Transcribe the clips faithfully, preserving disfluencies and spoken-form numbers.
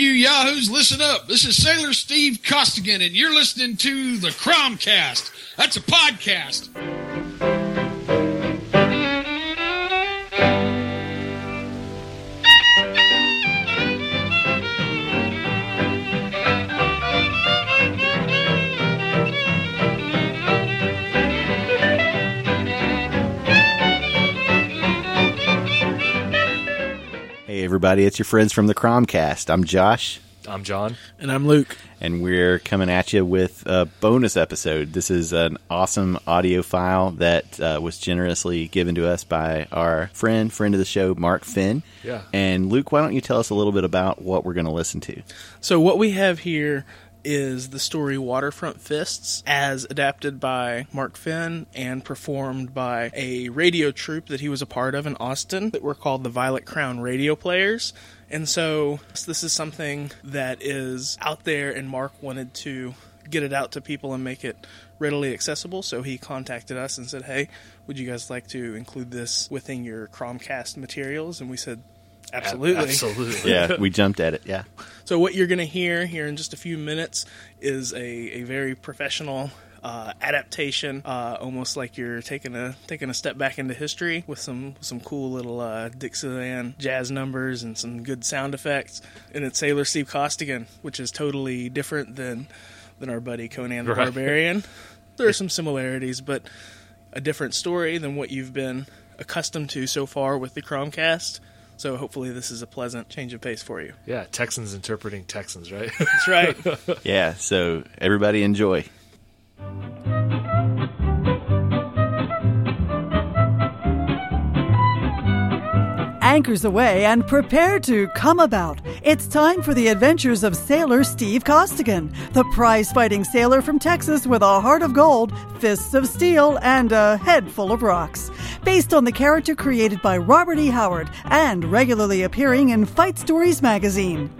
you yahoos, listen up. This is Sailor Steve Costigan, and you're listening to the Cromcast. That's a podcast. Hey everybody, it's your friends from the Cromcast. I'm Josh. I'm John. And I'm Luke. And we're coming at you with a bonus episode. This is an awesome audio file that uh, was generously given to us by our friend, friend of the show, Mark Finn. Yeah. And Luke, why don't you tell us a little bit about what we're going to listen to? So what we have here is the story Waterfront Fists, as adapted by Mark Finn and performed by a radio troupe that he was a part of in Austin that were called the Violet Crown Radio Players. And so this is something that is out there, and Mark wanted to get it out to people and make it readily accessible, so he contacted us and said, hey, would you guys like to include this within your Cromcast materials? And we said, Absolutely. Absolutely. Yeah, we jumped at it, yeah. So what you're going to hear here in just a few minutes is a, a very professional uh, adaptation, uh, almost like you're taking a taking a step back into history with some, some cool little uh, Dixieland jazz numbers and some good sound effects. And it's Sailor Steve Costigan, which is totally different than, than our buddy Conan the right. Barbarian. There are some similarities, but a different story than what you've been accustomed to so far with the Cromcast. So hopefully this is a pleasant change of pace for you. Yeah, Texans interpreting Texans, right? That's right. Yeah, so everybody enjoy. Anchors away and prepare to come about. It's time for the adventures of Sailor Steve Costigan, the prize-fighting sailor from Texas with a heart of gold, fists of steel, and a head full of rocks. Based on the character created by Robert E. Howard and regularly appearing in Fight Stories magazine.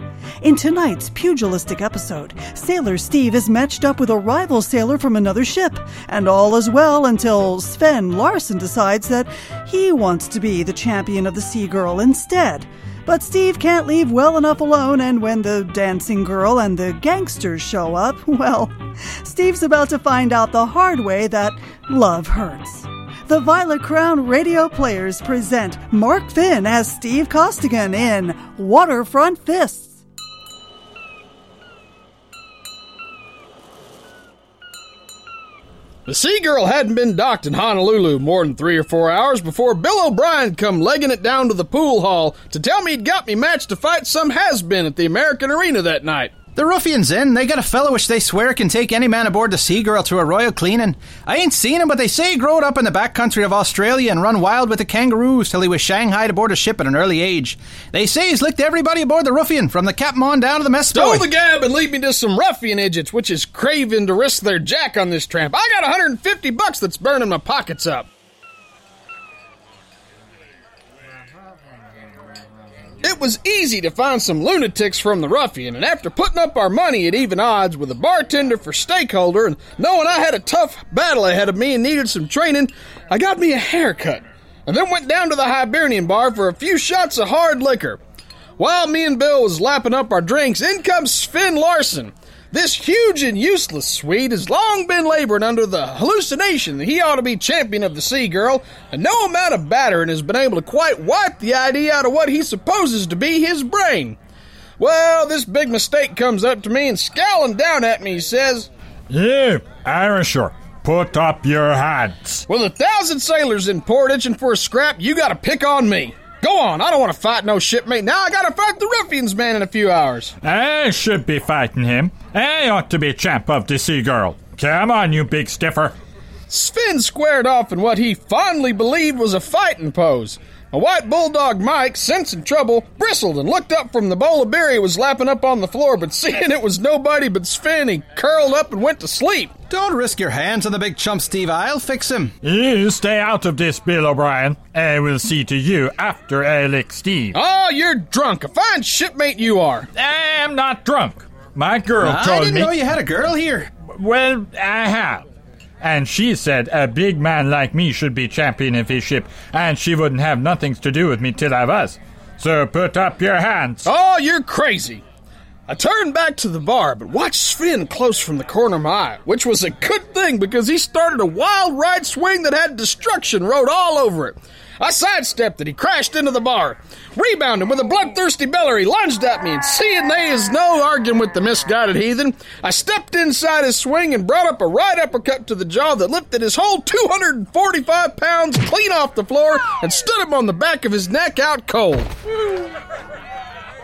In tonight's pugilistic episode, Sailor Steve is matched up with a rival sailor from another ship, and all is well until Sven Larson decides that he wants to be the champion of the Sea Girl instead. But Steve can't leave well enough alone, and when the dancing girl and the gangsters show up, well, Steve's about to find out the hard way that love hurts. The Violet Crown Radio Players present Mark Finn as Steve Costigan in Waterfront Fists. The Sea Girl hadn't been docked in Honolulu more than three or four hours before Bill O'Brien come legging it down to the pool hall to tell me he'd got me matched to fight some has-been at the American Arena that night. The ruffian's in. They got a fellow which they swear can take any man aboard the Sea Girl to a royal cleaning. I ain't seen him, but they say he growed up in the back country of Australia and run wild with the kangaroos till he was shanghaied aboard a ship at an early age. They say he's licked everybody aboard the Ruffian, from the captain on down to the mess boy. Stow the gab and lead me to some ruffian idiots, which is craving to risk their jack on this tramp. I got one hundred fifty bucks that's burning my pockets up. It was easy to find some lunatics from the Ruffian, and after putting up our money at even odds with a bartender for stakeholder and knowing I had a tough battle ahead of me and needed some training, I got me a haircut, and then went down to the Hibernian Bar for a few shots of hard liquor. While me and Bill was lapping up our drinks, in comes Sven Larson. This huge and useless Swede has long been laboring under the hallucination that he ought to be champion of the Sea Girl, and no amount of battering has been able to quite wipe the idea out of what he supposes to be his brain. Well, this big mistake comes up to me, and scowling down at me, he says, "You, Irisher, put up your hands. With a thousand sailors in port itching for a scrap, you gotta pick on me. Go on, I don't want to fight no shipmate. Now I gotta fight the ruffian's man in a few hours. I should be fighting him. I ought to be champ of the Sea Girl. Come on, you big stiffer." Sven squared off in what he fondly believed was a fighting pose. A white bulldog Mike, sensing trouble, bristled and looked up from the bowl of beer he was lapping up on the floor, but seeing it was nobody but Sven, he curled up and went to sleep. Don't risk your hands on the big chump, Steve. I'll fix him. You stay out of this, Bill O'Brien. I will see to you after I lick Steve. Oh, you're drunk. A fine shipmate you are. I am not drunk. My girl told me. I didn't know you had a girl here. Well, I have. And she said a big man like me should be champion of his ship, and she wouldn't have nothing to do with me till I was. So put up your hands. Oh, you're crazy. I turned back to the bar, but watched Sven close from the corner of my eye, which was a good thing because he started a wild right swing that had destruction wrote all over it. I sidestepped it. He crashed into the bar. Rebounded with a bloodthirsty bellery, lunged at me, and seeing there is no arguing with the misguided heathen, I stepped inside his swing and brought up a right uppercut to the jaw that lifted his whole two hundred forty-five pounds clean off the floor and stood him on the back of his neck out cold.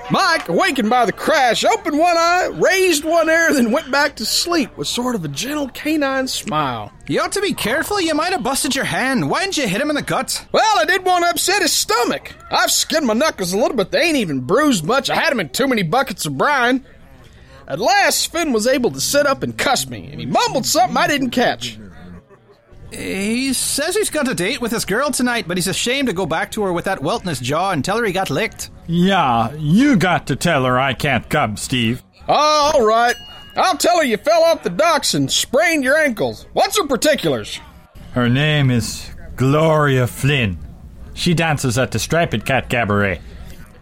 Mike, awakened by the crash, opened one eye, raised one ear, then went back to sleep with sort of a gentle canine smile. You ought to be careful. You might have busted your hand. Why didn't you hit him in the guts? Well, I did want to upset his stomach. I've skinned my knuckles a little, but they ain't even bruised much. I had him in too many buckets of brine. At last, Finn was able to sit up and cuss me, and he mumbled something I didn't catch. He says he's got a date with his girl tonight, but he's ashamed to go back to her with that welt in his jaw and tell her he got licked. Yeah, you got to tell her I can't come, Steve. Oh, all right. I'll tell her you fell off the docks and sprained your ankles. What's her particulars? Her name is Gloria Flynn. She dances at the Striped Cat Cabaret.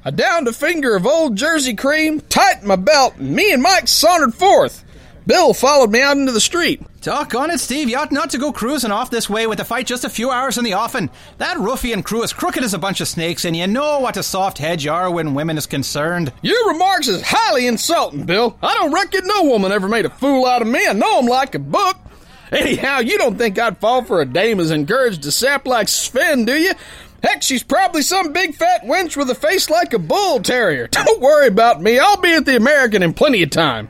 I downed a finger of old Jersey cream, tightened my belt, and me and Mike sauntered forth. Bill followed me out into the street. Talk on it, Steve. You ought not to go cruising off this way with a fight just a few hours in the offing. That ruffian crew is crooked as a bunch of snakes, and you know what a soft head you are when women is concerned. Your remarks is highly insulting, Bill. I don't reckon no woman ever made a fool out of me. I know him like a book. Anyhow, you don't think I'd fall for a dame as encouraged to sap like Sven, do you? Heck, she's probably some big fat wench with a face like a bull terrier. Don't worry about me. I'll be at the American in plenty of time.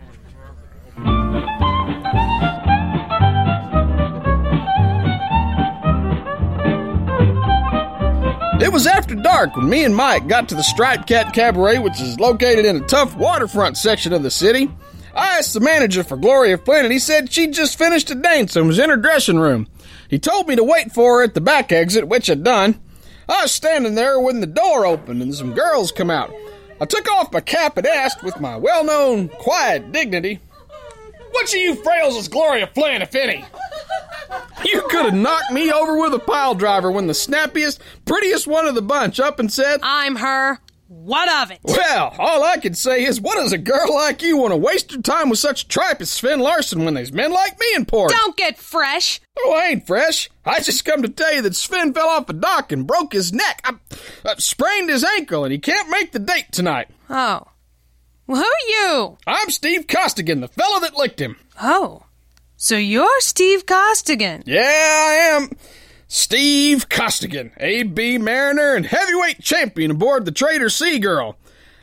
It was after dark when me and Mike got to the Striped Cat Cabaret, which is located in a tough waterfront section of the city. I asked the manager for Gloria Flynn, and he said she'd just finished a dance and was in her dressing room. He told me to wait for her at the back exit, which I'd done. I was standing there when the door opened and some girls come out. I took off my cap and asked with my well-known quiet dignity, "Which of you frails is Gloria Flynn, if any?" You could have knocked me over with a pile driver when the snappiest, prettiest one of the bunch up and said, "I'm her. What of it?" Well, all I could say is, what does a girl like you want to waste your time with such tripe as Sven Larson when there's men like me in port? Don't get fresh. Oh, I ain't fresh. I just come to tell you that Sven fell off a dock and broke his neck. I, I sprained his ankle, and he can't make the date tonight. Oh. Well, who are you? I'm Steve Costigan, the fellow that licked him. Oh. So you're Steve Costigan. Yeah, I am. Steve Costigan, A B mariner and heavyweight champion aboard the trader Sea Girl.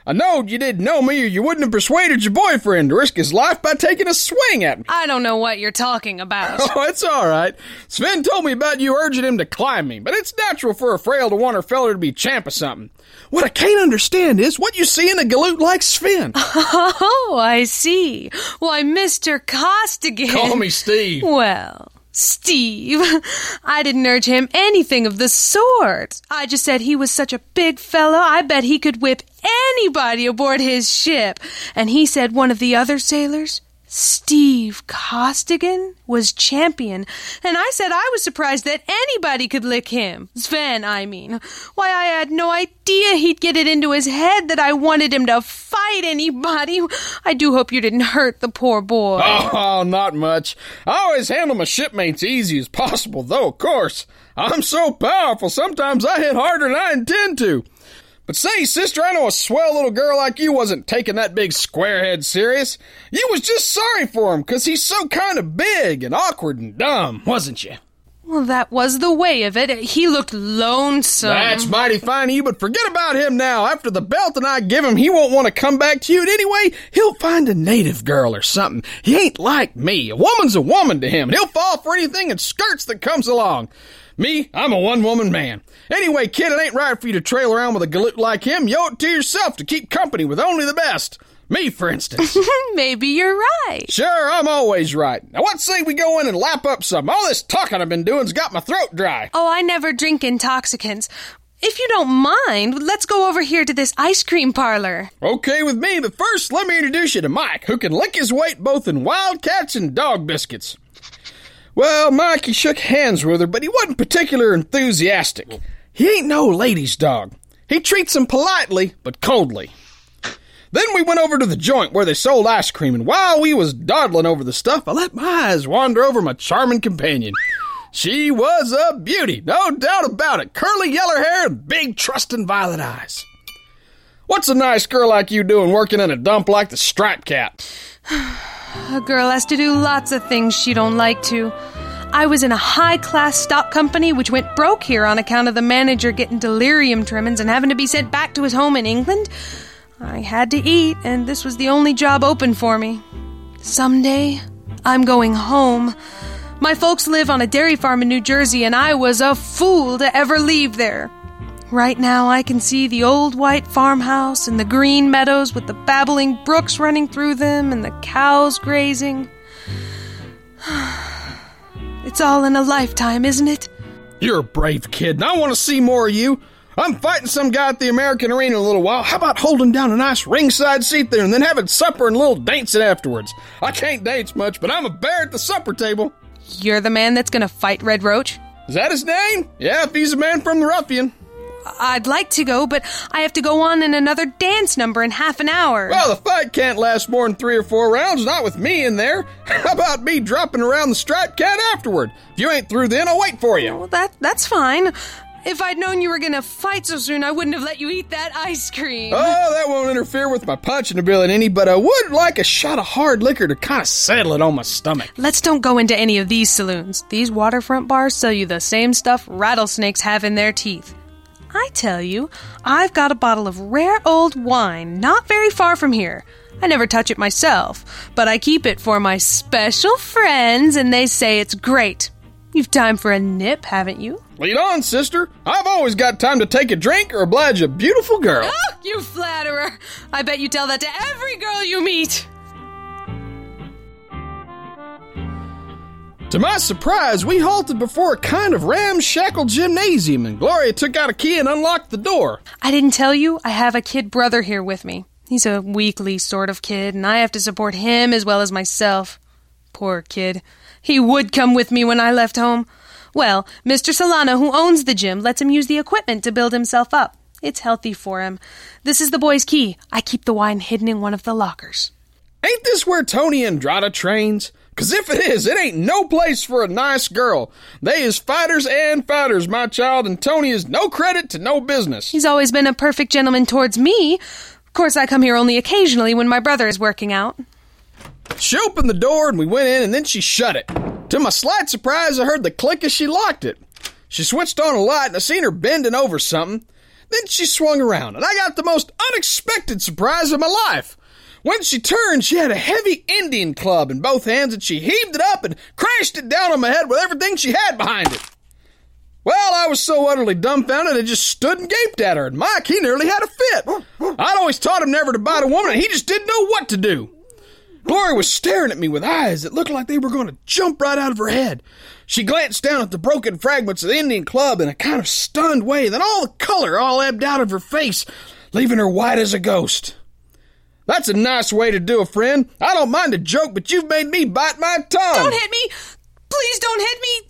I knowed you didn't know me or you wouldn't have persuaded your boyfriend to risk his life by taking a swing at me. I don't know what you're talking about. Oh, it's all right. Sven told me about you urging him to climb me, but it's natural for a frail to want her feller to be champ of something. What I can't understand is what you see in a galoot like Sven. Oh, I see. Why, Mister Costigan. Call me Steve. Well, Steve, I didn't urge him anything of the sort. I just said he was such a big fellow, I bet he could whip anybody aboard his ship. And he said one of the other sailors, Steve Costigan, was champion. And I said I was surprised that anybody could lick him. Sven, I mean. Why, I had no idea he'd get it into his head that I wanted him to fight anybody. I do hope you didn't hurt the poor boy. Oh, not much. I always handle my shipmates easy as possible, though, of course. I'm so powerful, sometimes I hit harder than I intend to. But say, sister, I know a swell little girl like you wasn't taking that big squarehead serious. You was just sorry for him, because he's so kind of big and awkward and dumb, wasn't you? Well, that was the way of it. He looked lonesome. That's mighty fine of you, but forget about him now. After the belt and I give him, he won't want to come back to you. And anyway, he'll find a native girl or something. He ain't like me. A woman's a woman to him. He'll fall for anything and skirts that comes along. Me, I'm a one-woman man. Anyway, kid, it ain't right for you to trail around with a galoot like him. You owe it to yourself to keep company with only the best. Me, for instance. Maybe you're right. Sure, I'm always right. Now, what say we go in and lap up some? All this talking I've been doing's got my throat dry. Oh, I never drink intoxicants. If you don't mind, let's go over here to this ice cream parlor. Okay with me, but first let me introduce you to Mike, who can lick his weight both in wildcats and dog biscuits. Well, Mikey shook hands with her, but he wasn't particularly enthusiastic. He ain't no ladies' dog. He treats them politely, but coldly. Then we went over to the joint where they sold ice cream, and while we was dawdling over the stuff, I let my eyes wander over my charming companion. She was a beauty, no doubt about it. Curly yellow hair and big, trusting violet eyes. What's a nice girl like you doing working in a dump like the Striped Cat? A girl has to do lots of things she don't like to. I was in a high-class stock company which went broke here on account of the manager getting delirium tremens and having to be sent back to his home in England. I had to eat, and this was the only job open for me. Someday, I'm going home. My folks live on a dairy farm in New Jersey, and I was a fool to ever leave there. Right now, I can see the old white farmhouse and the green meadows with the babbling brooks running through them and the cows grazing. It's all in a lifetime, isn't it? You're a brave kid, and I want to see more of you. I'm fighting some guy at the American Arena in a little while. How about holding down a nice ringside seat there and then having supper and a little dancing afterwards? I can't dance much, but I'm a bear at the supper table. You're the man that's going to fight Red Roach? Is that his name? Yeah, if he's a man from the Ruffian. I'd like to go, but I have to go on in another dance number in half an hour. Well, the fight can't last more than three or four rounds, not with me in there. How about me dropping around the Striped Cat afterward? If you ain't through then, I'll wait for you. Well, that that's fine. If I'd known you were going to fight so soon, I wouldn't have let you eat that ice cream. Oh, that won't interfere with my punching ability any, but I would like a shot of hard liquor to kind of settle it on my stomach. Let's don't go into any of these saloons. These waterfront bars sell you the same stuff rattlesnakes have in their teeth. I tell you, I've got a bottle of rare old wine not very far from here. I never touch it myself, but I keep it for my special friends, and they say it's great. You've time for a nip, haven't you? Lead on, sister. I've always got time to take a drink or oblige a beautiful girl. Oh, you flatterer. I bet you tell that to every girl you meet. To my surprise, we halted before a kind of ramshackle gymnasium, and Gloria took out a key and unlocked the door. I didn't tell you, I have a kid brother here with me. He's a weakly sort of kid, and I have to support him as well as myself. Poor kid. He would come with me when I left home. Well, Mister Solana, who owns the gym, lets him use the equipment to build himself up. It's healthy for him. This is the boy's key. I keep the wine hidden in one of the lockers. Ain't this where Tony Andrade trains? 'Cause if it is, it ain't no place for a nice girl. They is fighters and fighters, my child, and Tony is no credit to no business. He's always been a perfect gentleman towards me. Of course, I come here only occasionally when my brother is working out. She opened the door and we went in, and then she shut it. To my slight surprise, I heard the click as she locked it. She switched on a light and I seen her bending over something. Then she swung around and I got the most unexpected surprise of my life. When she turned, she had a heavy Indian club in both hands, and she heaved it up and crashed it down on my head with everything she had behind it. Well, I was so utterly dumbfounded, I just stood and gaped at her, and Mike, he nearly had a fit. I'd always taught him never to bite a woman, and he just didn't know what to do. Gloria was staring at me with eyes that looked like they were going to jump right out of her head. She glanced down at the broken fragments of the Indian club in a kind of stunned way, then all the color all ebbed out of her face, leaving her white as a ghost. That's a nice way to do a friend. I don't mind a joke, but you've made me bite my tongue. Don't hit me. Please don't hit me.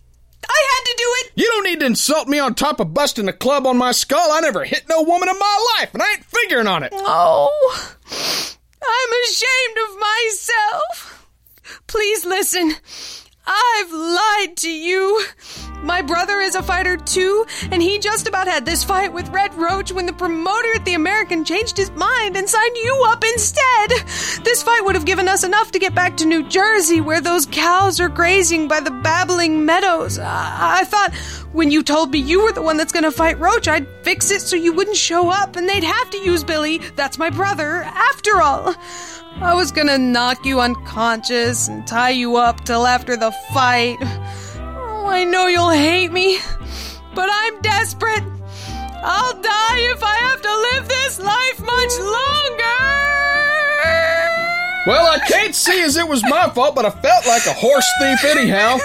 I had to do it. You don't need to insult me on top of busting a club on my skull. I never hit no woman in my life, and I ain't figuring on it. Oh, I'm ashamed of myself. Please listen. I've lied to you. My brother is a fighter too, and he just about had this fight with Red Roach when the promoter at the American changed his mind and signed you up instead. This fight would have given us enough to get back to New Jersey, where those cows are grazing by the babbling meadows. I, I thought when you told me you were the one that's going to fight Roach, I'd fix it so you wouldn't show up and they'd have to use Billy, that's my brother, after all. I was going to knock you unconscious and tie you up till after the fight. Oh, I know you'll hate me, but I'm desperate. I'll die if I have to live this life much longer! Well, I can't see as it was my fault, but I felt like a horse thief anyhow.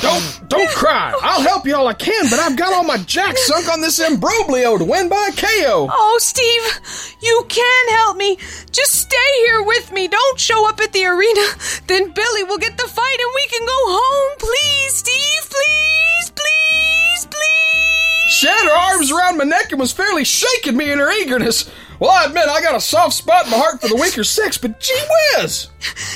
Don't, don't cry. I'll help you all I can, but I've got all my jack sunk on this imbroglio to win by K O. Oh, Steve, you can help me. Just stay here with me. Don't show up at the arena. Then Billy will get the fight and we can go home. Please, Steve, please, please, please. She had her arms around my neck and was fairly shaking me in her eagerness. Well, I admit I got a soft spot in my heart for the weaker sex, but gee whiz!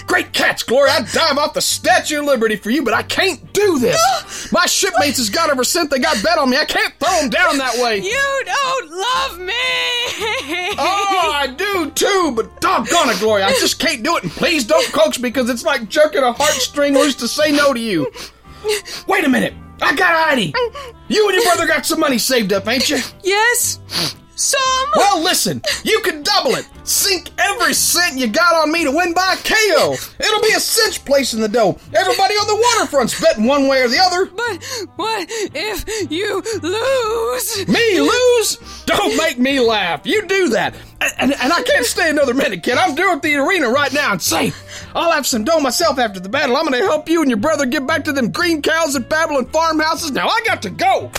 Great catch, Gloria. I'd dive off the Statue of Liberty for you, but I can't do this. My shipmates has got ever since they got bet on me. I can't throw them down that way. You don't love me. Oh, I do too, but doggone it, Gloria. I just can't do it, and please don't coax me, because it's like jerking a heartstring loose to say no to you. Wait a minute. I got an idea. You and your brother got some money saved up, ain't you? Yes. Some. Well, listen, you can double it. Sink every cent you got on me to win by K O. It'll be a cinch place in the dough. Everybody on the waterfront's betting one way or the other. But what if you lose? Me lose? Don't make me laugh. You do that. And, and I can't stay another minute, kid. I'm due at the arena right now and safe. I'll have some dough myself after the battle. I'm going to help you and your brother get back to them green cows and babbling farmhouses. Now I got to go.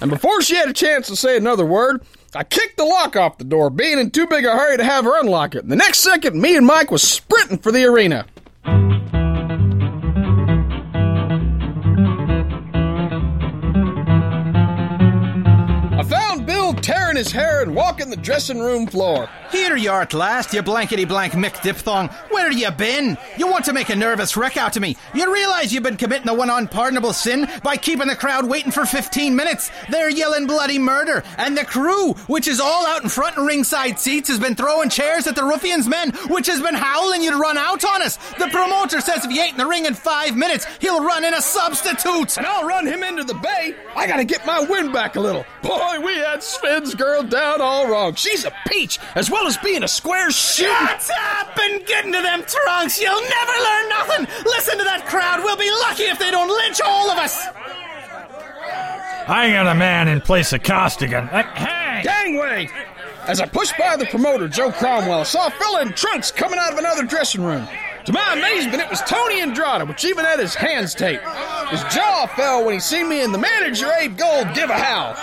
And before she had a chance to say another word, I kicked the lock off the door, being in too big a hurry to have her unlock it. And the next second, me and Mike was sprinting for the arena. I found Bill tearing his hair and walking the dressing room floor. Here you are at last, you blankety-blank Mick Diphthong. Where you been? You want to make a nervous wreck out of me. You realize you've been committing the one unpardonable sin by keeping the crowd waiting for fifteen minutes. They're yelling bloody murder, and the crew, which is all out in front and ringside seats, has been throwing chairs at the ruffians' men, which has been howling you'd run out on us. The promoter says if you ain't in the ring in five minutes, he'll run in a substitute. And I'll run him into the bay. I gotta get my wind back a little. Boy, we had Sven's girl down all wrong. She's a peach, as well as being a square shoot. Shut up and get into them trunks. You'll never learn nothing. Listen to that crowd. We'll be lucky if they don't lynch all of us. I got a man in place of Costigan. Uh, hey! Gangway! As I pushed by the promoter, Joe Cromwell, I saw a fella in trunks coming out of another dressing room. To my amazement, it was Tony Andrade, which even had his hands taped. His jaw fell when he seen me and the manager, Abe Gold, give a howl.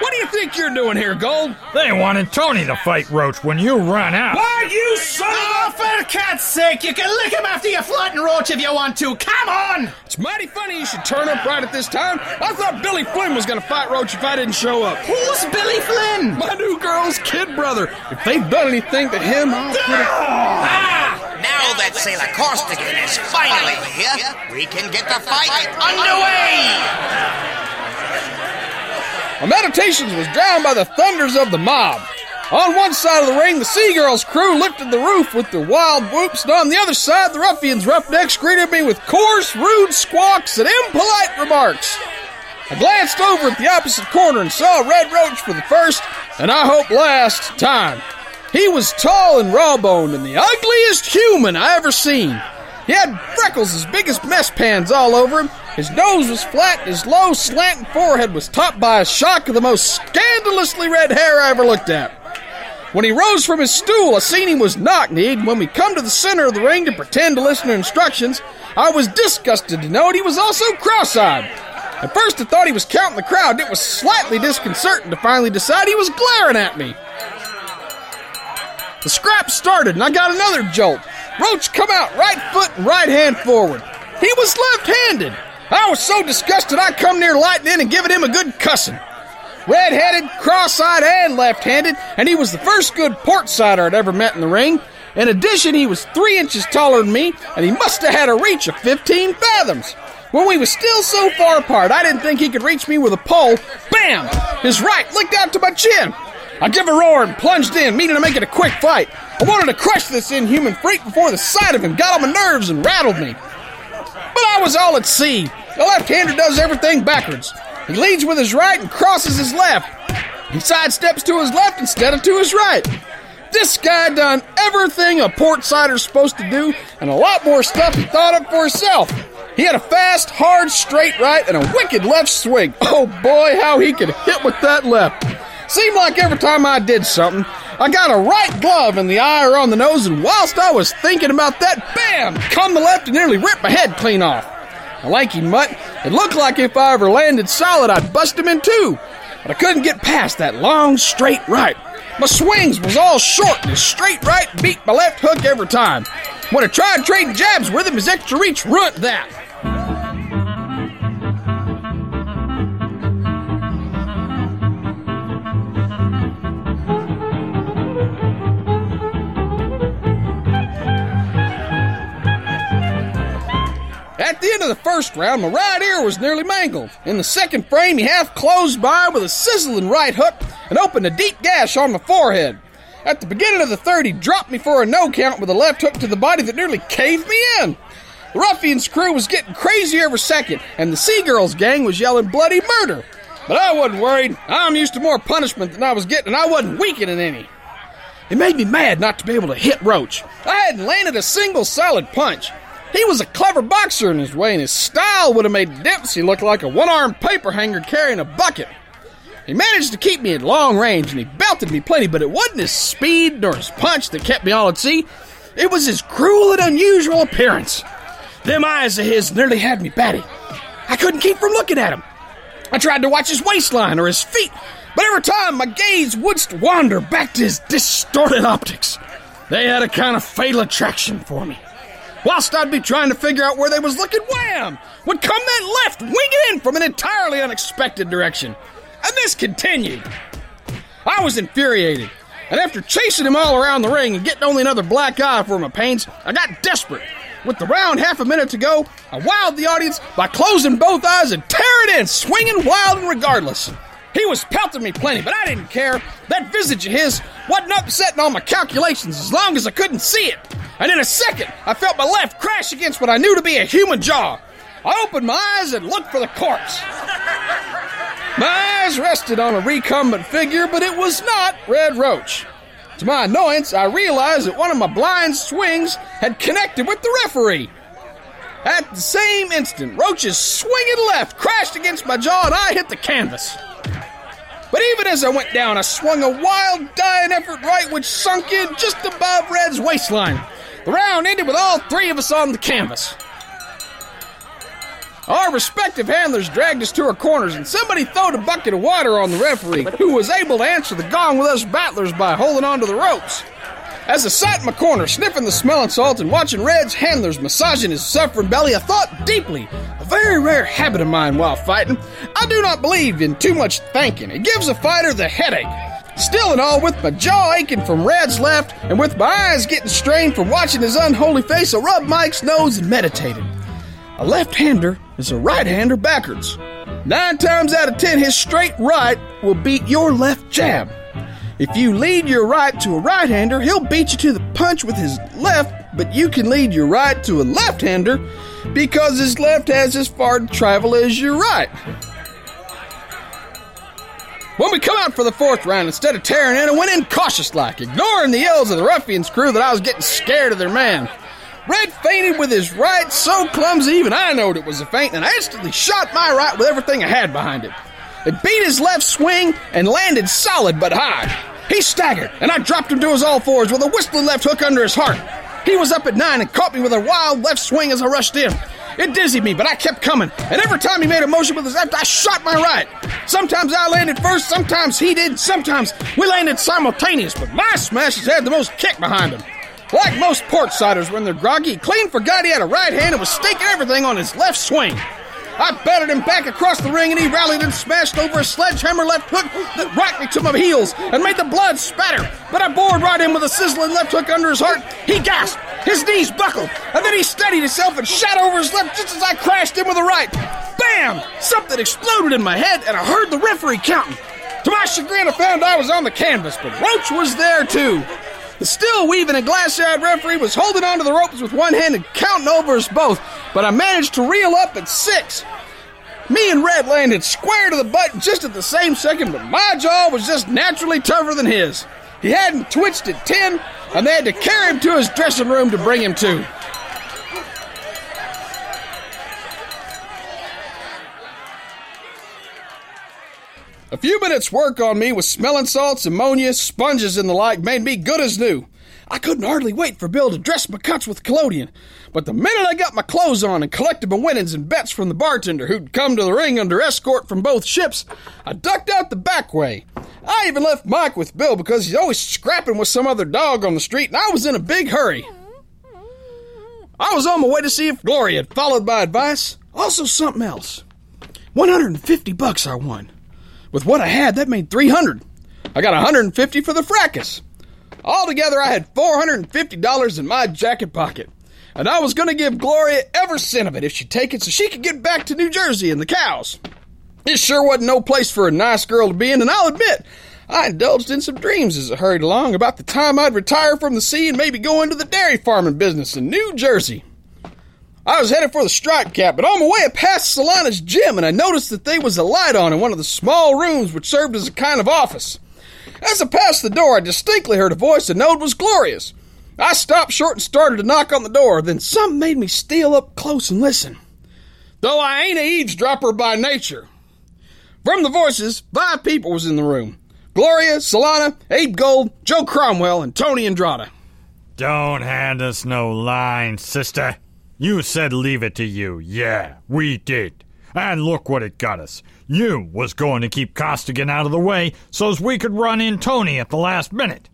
What do you think you're doing here, Gold? They wanted Tony to fight Roach when you run out. Why, you son of a... For cat's sake, you can lick him after you flatten Roach if you want to. Come on! It's mighty funny you should turn up right at this time. I thought Billy Flynn was going to fight Roach if I didn't show up. Who's Billy Flynn? My new girl's kid brother. If they've done anything to him, I'll... Ah! Now that Sailor Costigan is finally here, we can get the fight underway! My meditations was drowned by the thunders of the mob. On one side of the ring, the Sea Girl's crew lifted the roof with their wild whoops, and on the other side, the ruffians' roughnecks greeted me with coarse, rude squawks and impolite remarks. I glanced over at the opposite corner and saw Red Roach for the first, and I hope last, time. He was tall and raw-boned and the ugliest human I ever seen. He had freckles as big as mess pans all over him. His nose was flat, and his low, slanting forehead was topped by a shock of the most scandalously red hair I ever looked at. When he rose from his stool, I seen he was knock-kneed, and when we come to the center of the ring to pretend to listen to instructions, I was disgusted to note he was also cross-eyed. At first I thought he was counting the crowd, and it was slightly disconcerting to finally decide he was glaring at me. The scrap started, and I got another jolt. Roach come out, right foot and right hand forward. He was left-handed. I was so disgusted I come near lighting in and giving him a good cussing. Red-headed, cross-eyed, and left-handed, and he was the first good port-sider I'd ever met in the ring. In addition, he was three inches taller than me, and he must have had a reach of fifteen fathoms. When we was still so far apart, I didn't think he could reach me with a pole. Bam! His right licked out to my chin. I give a roar and plunged in, meaning to make it a quick fight. I wanted to crush this inhuman freak before the sight of him got on my nerves and rattled me. But I was all at sea. The left-hander does everything backwards. He leads with his right and crosses his left. He sidesteps to his left instead of to his right. This guy done everything a port-sider's supposed to do and a lot more stuff he thought up for himself. He had a fast, hard, straight right and a wicked left swing. Oh boy, how he could hit with that left. Seemed like every time I did something, I got a right glove in the eye or on the nose, and whilst I was thinking about that, bam, come the left and nearly ripped my head clean off. A lanky mutt, it looked like if I ever landed solid, I'd bust him in two. But I couldn't get past that long, straight right. My swings was all short, and his straight right beat my left hook every time. When I tried trading jabs with him, his extra reach ruined that. At the end of the first round, my right ear was nearly mangled. In the second frame, he half closed by with a sizzling right hook and opened a deep gash on my forehead. At the beginning of the third, he dropped me for a no count with a left hook to the body that nearly caved me in. The Ruffian's crew was getting crazier every second, and the Sea Girl's gang was yelling bloody murder. But I wasn't worried. I'm used to more punishment than I was getting, and I wasn't weakening any. It made me mad not to be able to hit Roach. I hadn't landed a single solid punch. He was a clever boxer in his way, and his style would have made Dempsey look like a one-armed paper hanger carrying a bucket. He managed to keep me at long range, and he belted me plenty, but it wasn't his speed nor his punch that kept me all at sea. It was his cruel and unusual appearance. Them eyes of his nearly had me batty. I couldn't keep from looking at him. I tried to watch his waistline or his feet, but every time my gaze would wander back to his distorted optics. They had a kind of fatal attraction for me. Whilst I'd be trying to figure out where they was looking, wham! Would come that left winging in from an entirely unexpected direction. And this continued. I was infuriated, and after chasing him all around the ring and getting only another black eye for my pains, I got desperate. With the round half a minute to go, I wowed the audience by closing both eyes and tearing in, swinging wild and regardless. He was pelting me plenty, but I didn't care. That visage of his wasn't upsetting all my calculations as long as I couldn't see it. And in a second, I felt my left crash against what I knew to be a human jaw. I opened my eyes and looked for the corpse. My eyes rested on a recumbent figure, but it was not Red Roach. To my annoyance, I realized that one of my blind swings had connected with the referee. At the same instant, Roach's swinging left crashed against my jaw and I hit the canvas. But even as I went down, I swung a wild, dying effort right which sunk in just above Red's waistline. The round ended with all three of us on the canvas. Our respective handlers dragged us to our corners, and somebody threw a bucket of water on the referee, who was able to answer the gong with us battlers by holding onto the ropes. As I sat in my corner, sniffing the smell of salt and watching Red's handlers massaging his suffering belly, I thought deeply, a very rare habit of mine while fighting. I do not believe in too much thinking. It gives a fighter the headache. Still and all, with my jaw aching from Red's left, and with my eyes getting strained from watching his unholy face, I rubbed Mike's nose and meditated. A left-hander is a right-hander backwards. Nine times out of ten, his straight right will beat your left jab. If you lead your right to a right-hander, he'll beat you to the punch with his left, but you can lead your right to a left-hander because his left has as far to travel as your right. When we come out for the fourth round, instead of tearing in, I went in cautious-like, ignoring the yells of the Ruffian's crew that I was getting scared of their man. Red fainted with his right so clumsy even I knowed it was a feint, and I instantly shot my right with everything I had behind it. It beat his left swing and landed solid but high. He staggered, and I dropped him to his all-fours with a whistling left hook under his heart. He was up at nine and caught me with a wild left swing as I rushed in. It dizzied me, but I kept coming, and every time he made a motion with his left, I shot my right. Sometimes I landed first, sometimes he did, sometimes we landed simultaneous, but my smashes had the most kick behind him. Like most port-siders when they're groggy, he clean forgot he had a right hand and was staking everything on his left swing. I battered him back across the ring, and he rallied and smashed over a sledgehammer left hook that racked me to my heels and made the blood spatter. But I bored right in with a sizzling left hook under his heart. He gasped, his knees buckled, and then he steadied himself and shot over his left just as I crashed in with a right. Bam! Something exploded in my head, and I heard the referee counting. To my chagrin, I found I was on the canvas, but Roach was there too. The still-weaving and glass-eyed referee was holding onto the ropes with one hand and counting over us both, but I managed to reel up at six. Me and Red landed square to the butt just at the same second, but my jaw was just naturally tougher than his. He hadn't twitched at ten, and they had to carry him to his dressing room to bring him to. A few minutes' work on me with smelling salts, ammonia, sponges, and the like made me good as new. I couldn't hardly wait for Bill to dress my cuts with collodion, but the minute I got my clothes on and collected my winnings and bets from the bartender who'd come to the ring under escort from both ships, I ducked out the back way. I even left Mike with Bill because he's always scrapping with some other dog on the street, and I was in a big hurry. I was on my way to see if Gloria had followed my advice. Also something else. one hundred fifty bucks I won. With what I had, that made three hundred. I got one hundred fifty for the fracas. Altogether, I had four hundred fifty dollars in my jacket pocket. and I was going to give Gloria every cent of it if she'd take it so she could get back to New Jersey and the cows. It sure wasn't no place for a nice girl to be in, and I'll admit, I indulged in some dreams as I hurried along about the time I'd retire from the sea and maybe go into the dairy farming business in New Jersey. I was headed for the Striped Cat, but on my way I passed Solana's gym, and I noticed that there was a light on in one of the small rooms which served as a kind of office. As I passed the door, I distinctly heard a voice I knowed was Gloria's. I stopped short and started to knock on the door, then something made me steal up close and listen, though I ain't a eavesdropper by nature. From the voices, five people was in the room: Gloria, Solana, Abe Gold, Joe Cromwell, and Tony Andrade. Don't hand us no line, sister. You said leave it to you. Yeah, we did. And look what it got us. You was going to keep Costigan out of the way so's we could run in Tony at the last minute.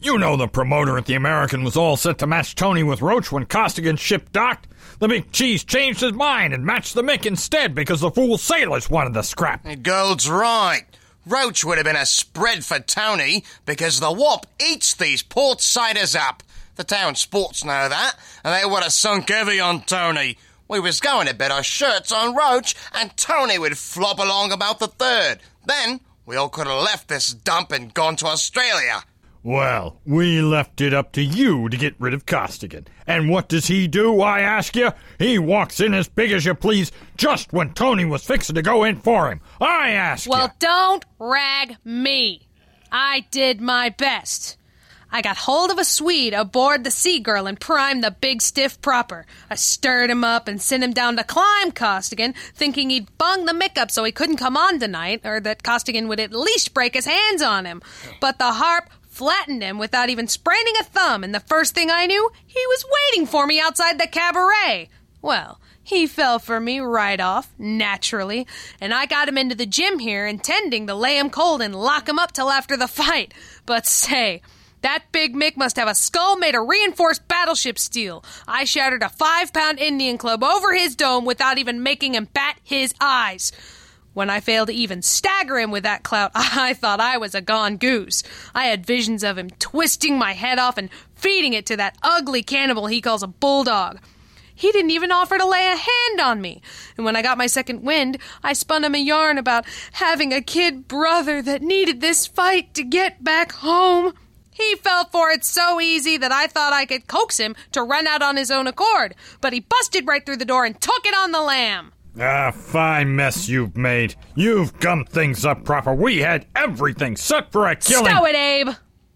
You know the promoter at the American was all set to match Tony with Roach when Costigan's ship docked. The big cheese changed his mind and matched the Mick instead because the fool sailors wanted the scrap. Gold's right. Roach would have been a spread for Tony because the W A P eats these port siders up. The town sports know that, and they would have sunk heavy on Tony. We was going to bet our shirts on Roach, and Tony would flop along about the third. Then we all could have left this dump and gone to Australia. Well, we left it up to you to get rid of Costigan. And what does he do, I ask you? He walks in as big as you please just when Tony was fixing to go in for him. I ask well, you. Well, don't rag me. I did my best. I got hold of a Swede aboard the Sea Girl and primed the big stiff proper. I stirred him up and sent him down to climb Costigan, thinking he'd bung the mick up so he couldn't come on tonight, or that Costigan would at least break his hands on him. But the harp flattened him without even spraining a thumb, and the first thing I knew, he was waiting for me outside the cabaret. Well, he fell for me right off, naturally, and I got him into the gym here, intending to lay him cold and lock him up till after the fight. But say, that big Mick must have a skull made of reinforced battleship steel. I shattered a five-pound Indian club over his dome without even making him bat his eyes. When I failed to even stagger him with that clout, I thought I was a gone goose. I had visions of him twisting my head off and feeding it to that ugly cannibal he calls a bulldog. He didn't even offer to lay a hand on me. And when I got my second wind, I spun him a yarn about having a kid brother that needed this fight to get back home. He fell for it so easy that I thought I could coax him to run out on his own accord, but he busted right through the door and took it on the lamb. Ah, fine mess you've made. You've gummed things up proper. We had everything set for a killing. Stow it, Abe.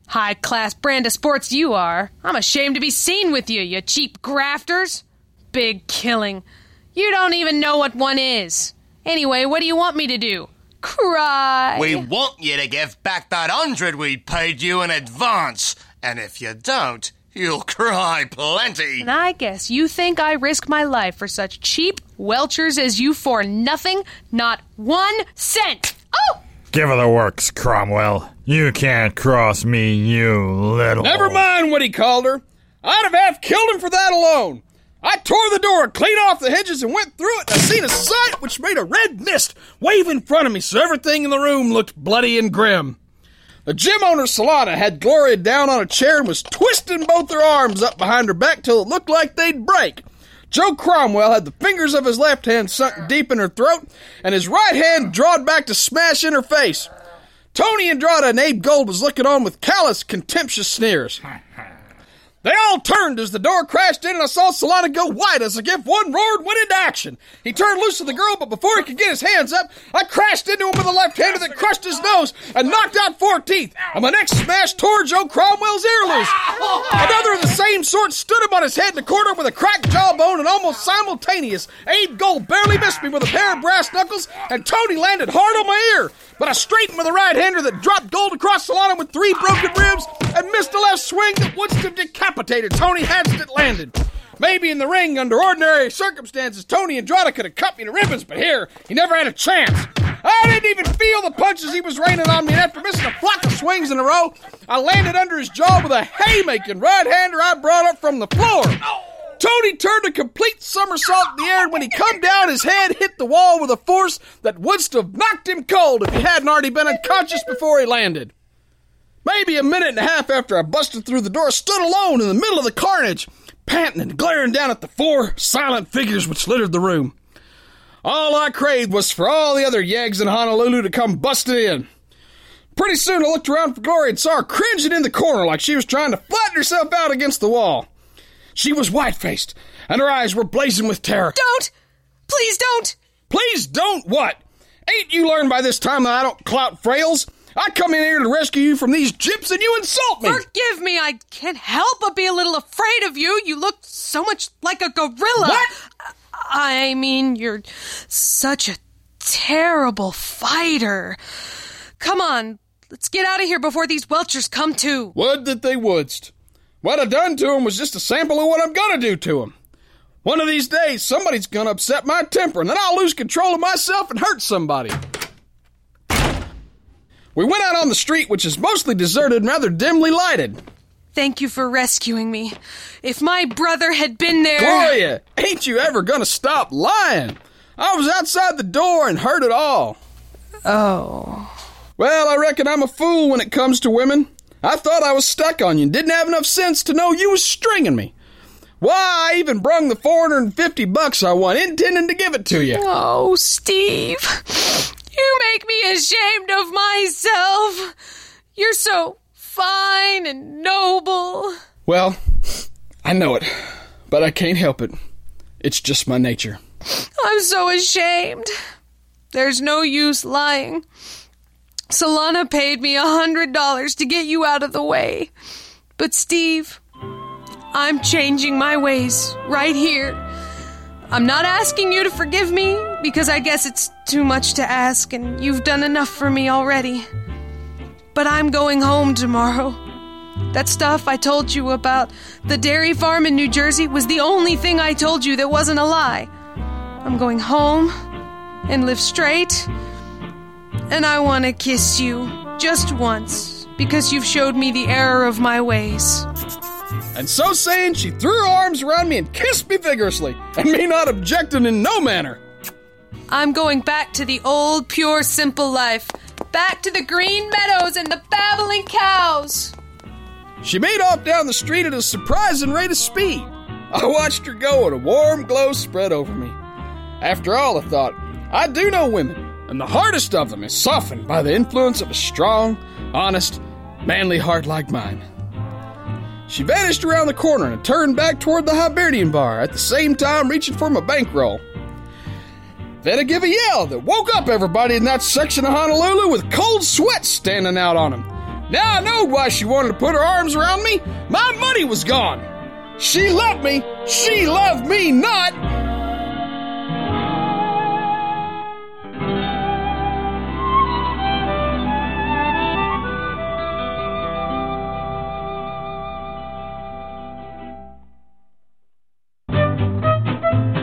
High-class brand of sports you are. I'm ashamed to be seen with you, you cheap grafters. Big killing. You don't even know what one is. Anyway, what do you want me to do? Cry. We want you to give back that hundred we paid you in advance. And if you don't, you'll cry plenty. And I guess you think I risk my life for such cheap welchers as you for nothing, not one cent. Oh! Give her the works, Cromwell. You can't cross me, you little... Never mind what he called her. I'd have half killed him for that alone. I tore the door clean off the hinges and went through it, and I seen a sight which made a red mist wave in front of me so everything in the room looked bloody and grim. The gym owner, Solana, had Gloria down on a chair and was twisting both her arms up behind her back till it looked like they'd break. Joe Cromwell had the fingers of his left hand sunk deep in her throat and his right hand drawn back to smash in her face. Tony Andrade and Abe Gold was looking on with callous, contemptuous sneers. They all turned as the door crashed in, and I saw Solana go white as the gift one roared went into action. He turned loose of the girl, but before he could get his hands up, I crashed into him with a left-hander that crushed his nose and knocked out four teeth, and my next smash tore Joe Cromwell's ear loose. Another of the same sort stood him on his head in the corner with a cracked jawbone, and almost simultaneous, Abe Gold barely missed me with a pair of brass knuckles, and Tony landed hard on my ear. But I straightened with a right-hander that dropped Gold across Solana with three broken ribs and missed a left swing that would have decapitated Tony Hansen that landed. Maybe in the ring, under ordinary circumstances, Tony Andrade could have cut me to ribbons, but here, he never had a chance. I didn't even feel the punches he was raining on me, and after missing a flock of swings in a row, I landed under his jaw with a haymaking right-hander I brought up from the floor. Tony turned a complete somersault in the air, and when he come down, his head hit the wall with a force that wouldst have knocked him cold if he hadn't already been unconscious before he landed. Maybe a minute and a half after I busted through the door, stood alone in the middle of the carnage, panting and glaring down at the four silent figures which littered the room. All I craved was for all the other yeggs in Honolulu to come busting in. Pretty soon I looked around for Gloria and saw her cringing in the corner like she was trying to flatten herself out against the wall. She was white-faced, and her eyes were blazing with terror. Don't! Please don't! Please don't what? Ain't you learned by this time that I don't clout frails? I come in here to rescue you from these gyps and you insult me! Forgive me, I can't help but be a little afraid of you. You look so much like a gorilla. What? I mean, you're such a terrible fighter. Come on, let's get out of here before these welchers come to. Would that they wouldst. What I done to them was just a sample of what I'm gonna do to them. One of these days, somebody's gonna upset my temper, and then I'll lose control of myself and hurt somebody. We went out on the street, which is mostly deserted and rather dimly lighted. Thank you for rescuing me. If my brother had been there... Gloria, ain't you ever gonna stop lying? I was outside the door and heard it all. Oh. Well, I reckon I'm a fool when it comes to women. I thought I was stuck on you and didn't have enough sense to know you was stringing me. Why, I even brung the four hundred fifty bucks I won, intending to give it to you. Oh, Steve... You make me ashamed of myself. You're so fine and noble. Well, I know it, but I can't help it. It's just my nature. I'm so ashamed. There's no use lying. Solana paid me a hundred dollars to get you out of the way. But Steve, I'm changing my ways right here. I'm not asking you to forgive me, because I guess it's too much to ask, and you've done enough for me already. But I'm going home tomorrow. That stuff I told you about the dairy farm in New Jersey was the only thing I told you that wasn't a lie. I'm going home and live straight, and I want to kiss you just once, because you've showed me the error of my ways. And so saying, she threw her arms around me and kissed me vigorously, and me not objecting in no manner. I'm going back to the old, pure, simple life. Back to the green meadows and the babbling cows. She made off down the street at a surprising rate of speed. I watched her go and a warm glow spread over me. After all, I thought, I do know women, and the hardest of them is softened by the influence of a strong, honest, manly heart like mine. She vanished around the corner and turned back toward the Hibernian Bar, at the same time reaching for my bankroll. Then I give a yell that woke up everybody in that section of Honolulu with cold sweat standing out on them. Now I know why she wanted to put her arms around me. My money was gone. She loved me. She loved me not.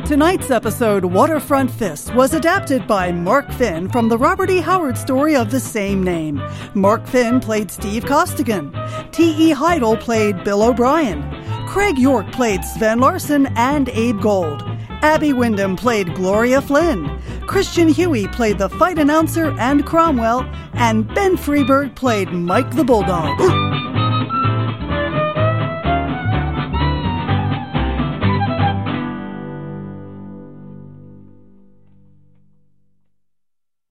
Tonight's episode, Waterfront Fists, was adapted by Mark Finn from the Robert E. Howard story of the same name. Mark Finn played Steve Costigan. T E. Heidel played Bill O'Brien. Craig York played Sven Larson and Abe Gold. Abby Windham played Gloria Flynn. Christian Huey played the fight announcer and Cromwell. And Ben Freeberg played Mike the Bulldog.